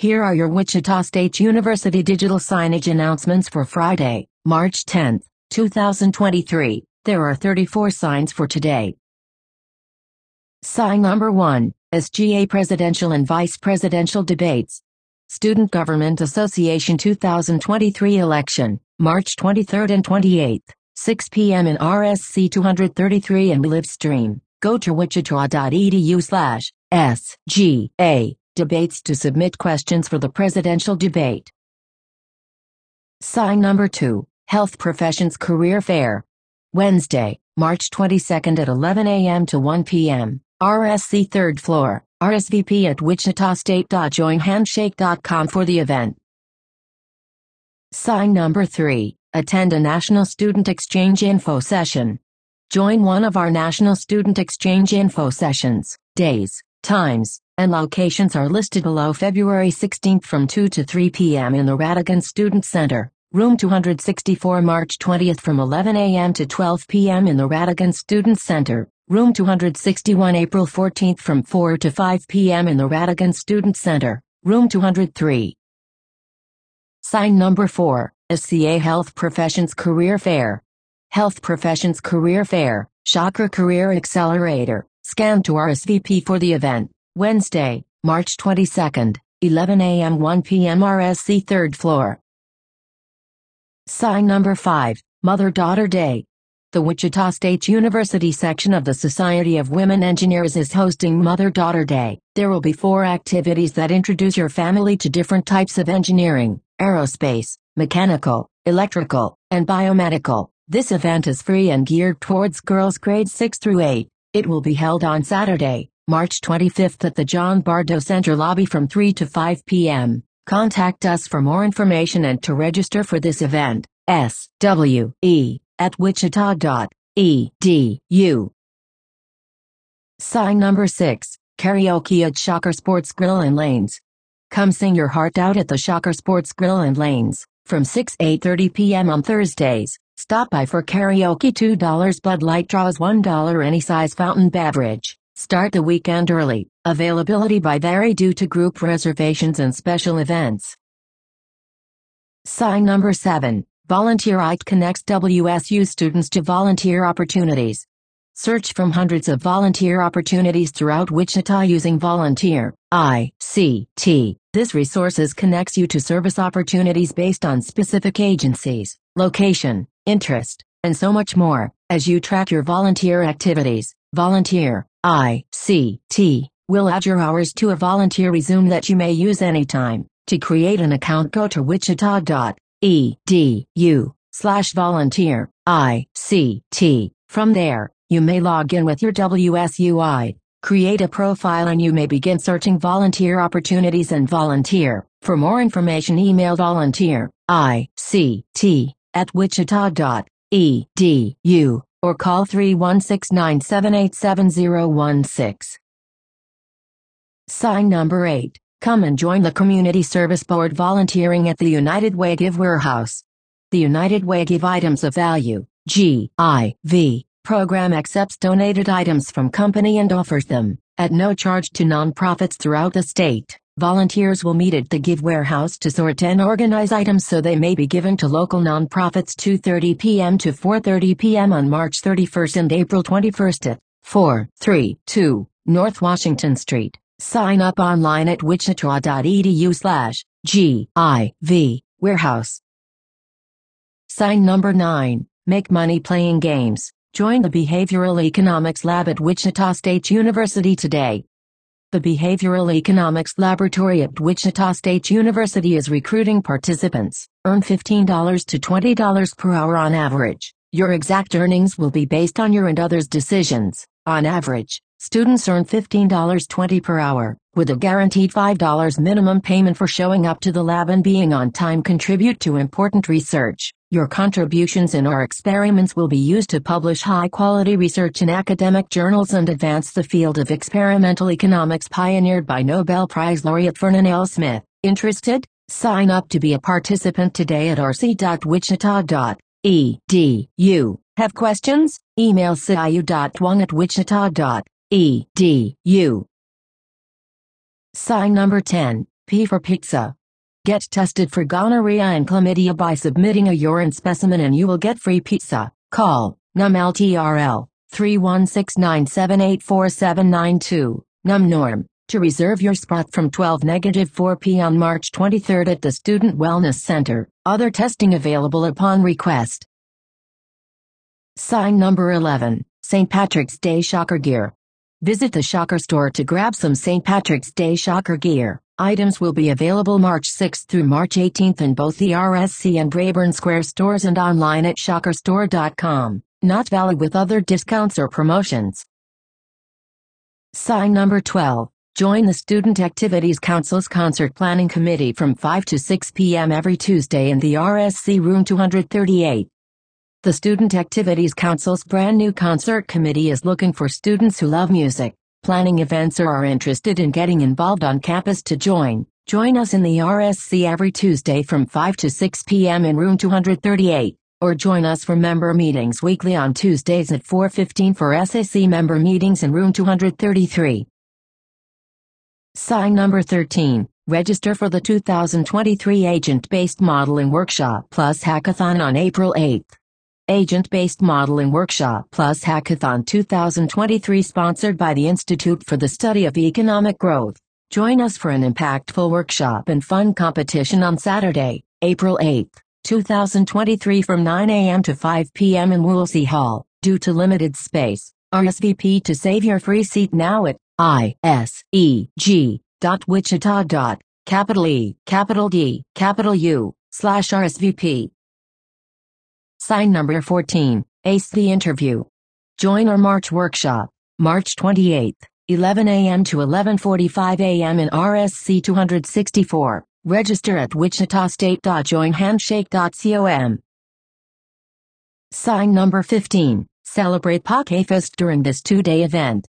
Here are your Wichita State University digital signage announcements for Friday, March 10, 2023. There are 34 signs for today. Sign number 1, SGA Presidential and Vice Presidential Debates. Student Government Association 2023 Election, March 23rd and 28th, 6 p.m. in RSC 233 and live stream. Go to wichita.edu/SGA debates to submit questions for the presidential debate. Sign number 2, Health Professions Career Fair. Wednesday, March 22nd at 11 a.m. to 1 p.m. RSC 3rd floor, RSVP at wichitastate.joinhandshake.com for the event. Sign number 3, attend a National Student Exchange Info Session. Join one of our National Student Exchange Info Sessions. Days, times, and locations are listed below. February 16th from 2 to 3 p.m. in the Rhatigan Student Center, Room 264. March 20th from 11 a.m. to 12 p.m. in the Rhatigan Student Center, Room 261. April 14th from 4 to 5 p.m. in the Rhatigan Student Center, Room 203. Sign number 4, SCA Health Professions Career Fair. Health Professions Career Fair, Shocker Career Accelerator. Scan to RSVP for the event. Wednesday, March 22nd, 11 a.m. 1 p.m. RSC 3rd floor. Sign number 5, Mother-Daughter Day. The Wichita State University section of the Society of Women Engineers is hosting Mother-Daughter Day. There will be 4 activities that introduce your family to different types of engineering: aerospace, mechanical, electrical, and biomedical. This event is free and geared towards girls grades 6 through 8. It will be held on Saturday, March 25th at the John Bardo Center lobby from 3 to 5 p.m. Contact us for more information and to register for this event. SWE@wichita.edu. Sign number 6, karaoke at Shocker Sports Grill and Lanes. Come sing your heart out at the Shocker Sports Grill and Lanes from 6 to 8:30 p.m. on Thursdays. Stop by for karaoke. $2 Bud Light draws, $1 any size fountain beverage. Start the weekend early. Availability by vary due to group reservations and special events. Sign number 7, Volunteerite connects WSU students to volunteer opportunities. Search from hundreds of volunteer opportunities throughout Wichita using Volunteer ICT. This resource connects you to service opportunities based on specific agencies, location, interest, and so much more. As you track your volunteer activities, Volunteer ICT will add your hours to a volunteer resume that you may use anytime. To create an account, go to wichita.edu/volunteer ICT. From there, you may log in with your WSUI, create a profile, and you may begin searching volunteer opportunities and volunteer. For more information, email volunteerict@wichita.edu or call 316-978-7016. Sign number 8, come and join the Community Service Board volunteering at the United Way Give Warehouse. The United Way Give Items of Value (GIV) program accepts donated items from company and offers them at no charge to nonprofits throughout the state. Volunteers will meet at the Give Warehouse to sort and organize items so they may be given to local nonprofits 2:30 p.m. to 4:30 p.m. on March 31st and April 21st at 432 North Washington Street. Sign up online at wichita.edu/GIV Warehouse. Sign number 9, make money playing games. Join the Behavioral Economics Lab at Wichita State University today. The Behavioral Economics Laboratory at Wichita State University is recruiting participants. Earn $15 to $20 per hour on average. Your exact earnings will be based on your and others' decisions. On average, students earn $15.20 per hour, with a guaranteed $5 minimum payment for showing up to the lab and being on time. Contribute to important research. Your contributions in our experiments will be used to publish high-quality research in academic journals and advance the field of experimental economics pioneered by Nobel Prize laureate Vernon L. Smith. Interested? Sign up to be a participant today at rc.wichita.edu. Have questions? Email ciu.wang@wichita.edu. Sign number 10, P for pizza. Get tested for gonorrhea and chlamydia by submitting a urine specimen and you will get free pizza. Call NUMLTRL 316-978-4792 NUMNORM to reserve your spot from 12-4 p.m. on March 23rd at the Student Wellness Center. Other testing available upon request. Sign number 11, St. Patrick's Day Shocker Gear. Visit the Shocker Store to grab some St. Patrick's Day Shocker Gear. Items will be available March 6th through March 18th in both the RSC and Braeburn Square stores and online at shockerstore.com. Not valid with other discounts or promotions. Sign number 12. Join the Student Activities Council's Concert Planning Committee from 5 to 6 p.m. every Tuesday in the RSC Room 238. The Student Activities Council's brand new concert committee is looking for students who love music, planning events, or are interested in getting involved on campus to join. Join us in the RSC every Tuesday from 5 to 6 p.m. in room 238, or join us for member meetings weekly on Tuesdays at 4:15 for SAC member meetings in room 233. Sign number 13. Register for the 2023 Agent-Based Modeling Workshop Plus Hackathon on April 8th. Agent-Based Modeling Workshop Plus Hackathon 2023 sponsored by the Institute for the Study of Economic Growth. Join us for an impactful workshop and fun competition on Saturday, April 8, 2023 from 9 a.m. to 5 p.m. in Woolsey Hall. Due to limited space, RSVP to save your free seat now at iseg.wichita.edu/RSVP. Sign number 14, Ace the Interview. Join our March workshop, March 28th, 11 a.m. to 11:45 a.m. in RSC 264. Register at wichitastate.joinhandshake.com. Sign number 15, Celebrate PokéFest during this two-day event.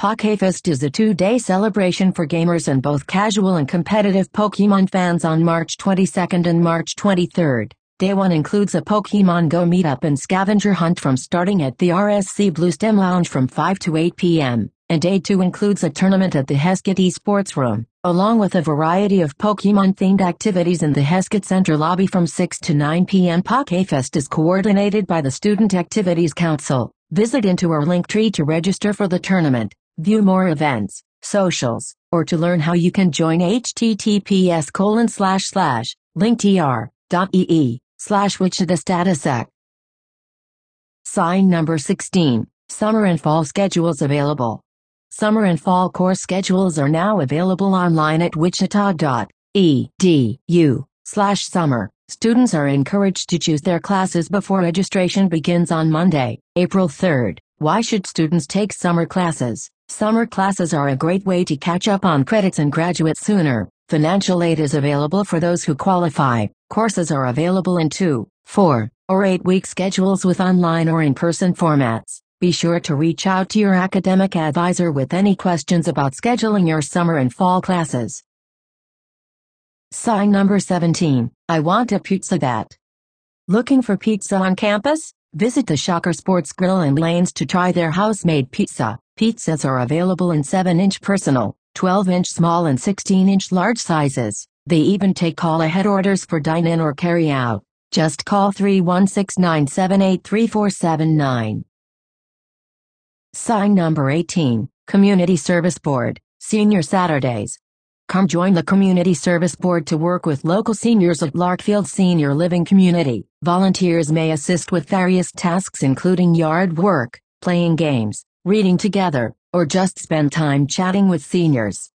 PokéFest is a two-day celebration for gamers and both casual and competitive Pokémon fans on March 22nd and March 23rd. Day 1 includes a Pokemon Go meetup and scavenger hunt from starting at the RSC Blue Stem Lounge from 5 to 8 p.m., and Day 2 includes a tournament at the Heskett Esports Room, along with a variety of Pokemon-themed activities in the Heskett Center lobby from 6 to 9 p.m. PokéFest is coordinated by the Student Activities Council. Visit into our Linktree to register for the tournament, view more events, socials, or to learn how you can join https://linktr.ee/WichitaStatusAct. Sign number 16, Summer and Fall Schedules Available. Summer and Fall course schedules are now available online at wichita.edu/summer. Students are encouraged to choose their classes before registration begins on Monday, April 3rd. Why should students take summer classes? Summer classes are a great way to catch up on credits and graduate sooner. Financial aid is available for those who qualify. Courses are available in 2-, 4-, or 8-week schedules with online or in-person formats. Be sure to reach out to your academic advisor with any questions about scheduling your summer and fall classes. Sign number 17, I want a pizza that. Looking for pizza on campus? Visit the Shocker Sports Grill and Lanes to try their house-made pizza. Pizzas are available in 7-inch personal, 12-inch small, and 16-inch large sizes. They even take call-ahead orders for dine-in or carry-out. Just call 316-978-3479. Sign number 18, Community Service Board, Senior Saturdays. Come join the Community Service Board to work with local seniors at Larkfield Senior Living Community. Volunteers may assist with various tasks including yard work, playing games, reading together, or just spend time chatting with seniors.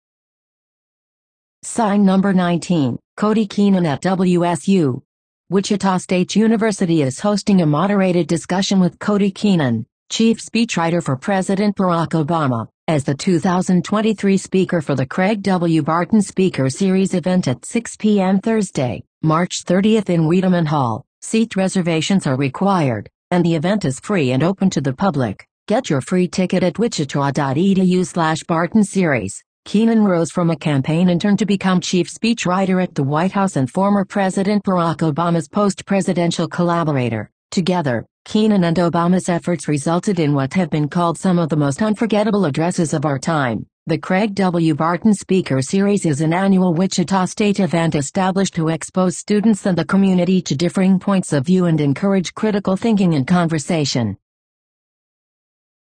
Sign number 19, Cody Keenan at WSU. Wichita State University is hosting a moderated discussion with Cody Keenan, Chief Speechwriter for President Barack Obama, as the 2023 speaker for the Craig W. Barton Speaker Series event at 6 p.m. Thursday, March 30th in Wiedemann Hall. Seat reservations are required, and the event is free and open to the public. Get your free ticket at wichita.edu/Barton Series. Keenan rose from a campaign intern to become chief speechwriter at the White House and former President Barack Obama's post-presidential collaborator. Together, Keenan and Obama's efforts resulted in what have been called some of the most unforgettable addresses of our time. The Craig W. Barton Speaker Series is an annual Wichita State event established to expose students and the community to differing points of view and encourage critical thinking and conversation.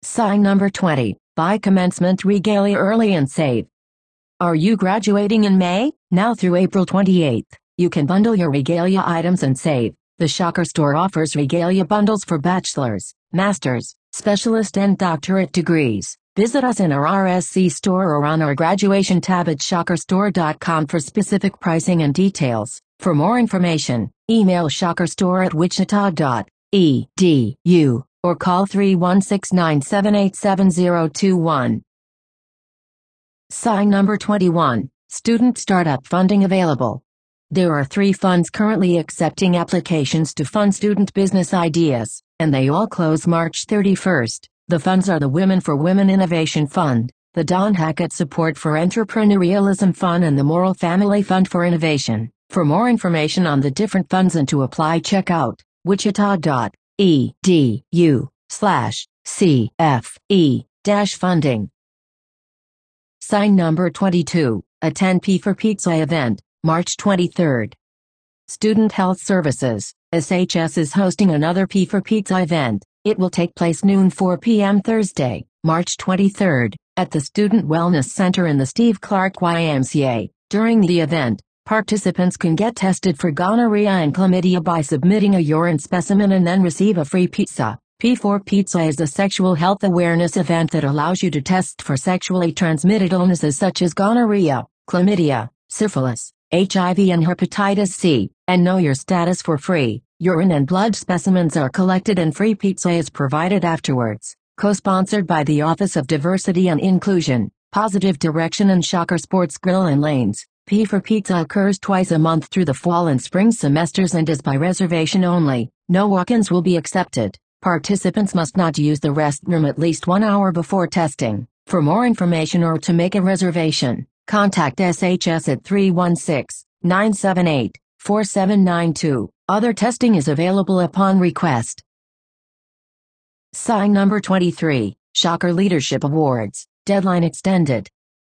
Sign number 20, buy commencement regalia early and save. Are you graduating in May? Now through April 28th, you can bundle your regalia items and save. The Shocker Store offers regalia bundles for bachelor's, master's, specialist and doctorate degrees. Visit us in our RSC store or on our graduation tab at shockerstore.com for specific pricing and details. For more information, email shockerstore@wichita.edu or call 316-978-7021. Sign number 21, Student Startup Funding Available. There are 3 funds currently accepting applications to fund student business ideas, and they all close March 31st. The funds are the Women for Women Innovation Fund, the Don Hackett Support for Entrepreneurialism Fund, and the Moral Family Fund for Innovation. For more information on the different funds and to apply, check out wichita.edu/CFE-funding. Sign number 22, a 10P for Pizza event, March 23rd. Student Health Services, SHS, is hosting another P for Pizza event. It will take place noon 4 p.m. Thursday, March 23rd, at the Student Wellness Center in the Steve Clark YMCA. During the event, participants can get tested for gonorrhea and chlamydia by submitting a urine specimen and then receive a free pizza. P4 Pizza is a sexual health awareness event that allows you to test for sexually transmitted illnesses such as gonorrhea, chlamydia, syphilis, HIV and hepatitis C, and know your status for free. Urine and blood specimens are collected and free pizza is provided afterwards. Co-sponsored by the Office of Diversity and Inclusion, Positive Direction, and Shocker Sports Grill and Lanes. P for Pizza occurs twice a month through the fall and spring semesters and is by reservation only. No walk-ins will be accepted. Participants must not use the restroom at least 1 hour before testing. For more information or to make a reservation, contact SHS at 316-978-4792. Other testing is available upon request. Sign number 23, Shocker Leadership Awards, deadline extended.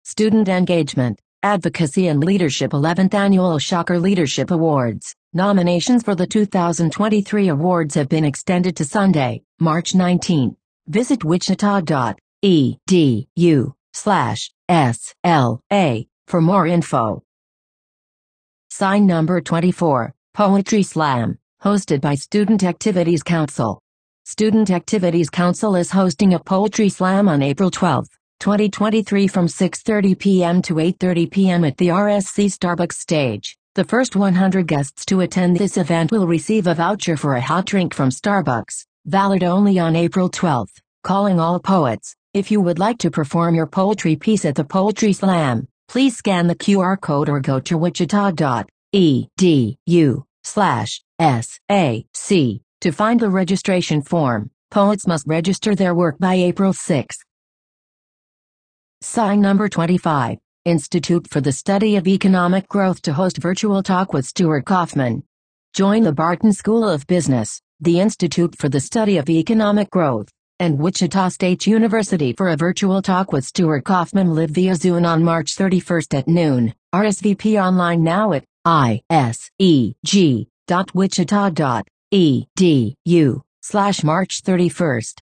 Student Engagement, Advocacy and Leadership 11th Annual Shocker Leadership Awards. Nominations for the 2023 awards have been extended to Sunday, March 19. Visit wichita.edu/SLA for more info. Sign number 24, Poetry Slam, hosted by Student Activities Council. Student Activities Council is hosting a poetry slam on April 12, 2023 from 6:30 p.m. to 8:30 p.m. at the RSC Starbucks stage. The first 100 guests to attend this event will receive a voucher for a hot drink from Starbucks, valid only on April 12. Calling all poets, if you would like to perform your poetry piece at the poetry slam, please scan the QR code or go to wichita.edu/SAC to find the registration form. Poets must register their work by April 6. Sign number 25, Institute for the Study of Economic Growth to host virtual talk with Stuart Kaufman. Join the Barton School of Business, the Institute for the Study of Economic Growth, and Wichita State University for a virtual talk with Stuart Kaufman live via Zoom on March 31st at noon. RSVP online now at iseg.wichita.edu/March 31st.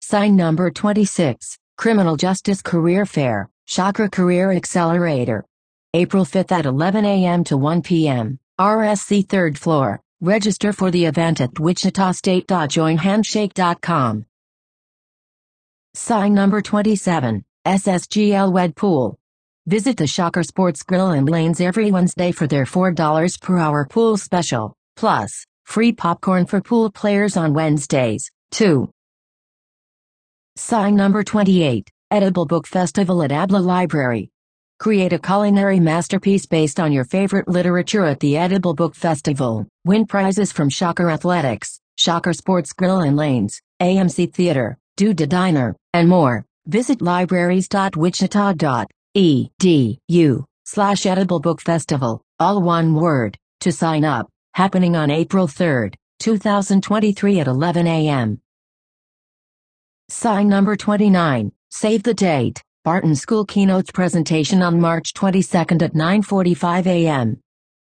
Sign number 26, Criminal Justice Career Fair, Shocker Career Accelerator. April 5th at 11 a.m. to 1 p.m., RSC 3rd floor. Register for the event at wichitastate.joinhandshake.com. Sign number 27, SSGL Wed Pool. Visit the Shocker Sports Grill and Lanes every Wednesday for their $4 per hour pool special, plus free popcorn for pool players on Wednesdays, too. Sign number 28, Edible Book Festival at Abla Library. Create a culinary masterpiece based on your favorite literature at the Edible Book Festival. Win prizes from Shocker Athletics, Shocker Sports Grill and Lanes, AMC Theater, Duda Diner, and more. Visit libraries.wichita.edu/Edible Book Festival, all one word, to sign up. Happening on April 3rd, 2023 at 11 a.m. Sign number 29, Save the Date, Barton School keynotes presentation on March 22nd at 9:45 a.m.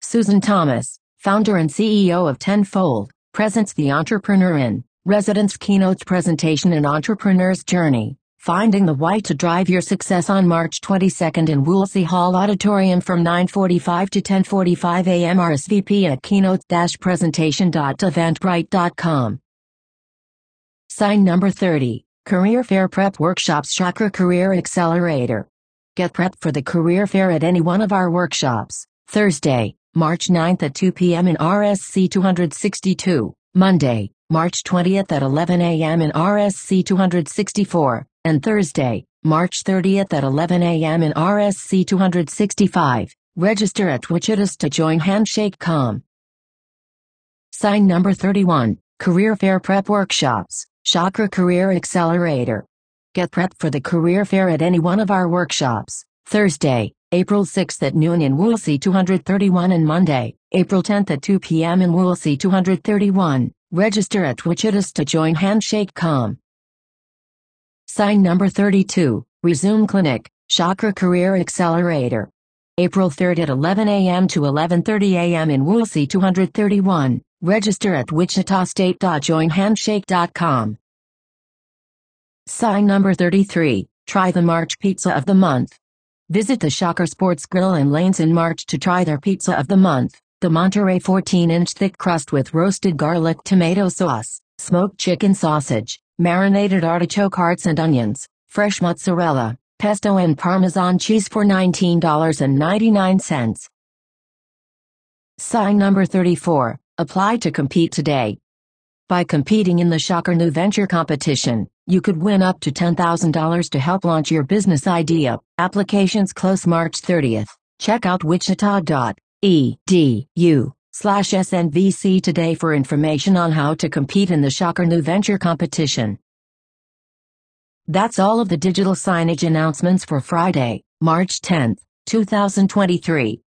Susan Thomas, founder and CEO of Tenfold, presents the Entrepreneur in Residence keynotes presentation in Entrepreneur's Journey, Finding the Why to Drive Your Success on March 22nd in Woolsey Hall Auditorium from 9:45 to 10:45 a.m. RSVP at keynote-presentation.eventbrite.com. Sign number 30, Career Fair Prep Workshops Shocker Career Accelerator. Get prepped for the career fair at any one of our workshops, Thursday, March 9th at 2 p.m. in RSC 262, Monday, March 20th at 11 a.m. in RSC 264, and Thursday, March 30th at 11 a.m. in RSC 265. Register at Wichitas to join Handshake.com. Sign number 31, Career Fair Prep Workshops, Shocker Career Accelerator. Get prepped for the career fair at any one of our workshops, Thursday, April 6th at noon in Woolsey 231 and Monday, April 10th at 2 p.m. in Woolsey 231. Register at Wichitas to join Handshake.com. Sign number 32, Resume Clinic, Shocker Career Accelerator. April 3rd at 11 a.m. to 11:30 a.m. in Woolsey 231. Register at wichitastate.joinhandshake.com. Sign number 33, Try the March Pizza of the Month. Visit the Shocker Sports Grill and Lanes in March to try their Pizza of the Month, the Monterey 14-inch thick crust with roasted garlic tomato sauce, smoked chicken sausage, marinated artichoke hearts and onions, fresh mozzarella, pesto and Parmesan cheese for $19.99. Sign number 34, Apply to compete today. By competing in the Shocker New Venture Competition, you could win up to $10,000 to help launch your business idea. Applications close March 30th. Check out wichita.edu/snvc today for information on how to compete in the Shocker New Venture Competition. That's all of the digital signage announcements for Friday, March 10, 2023.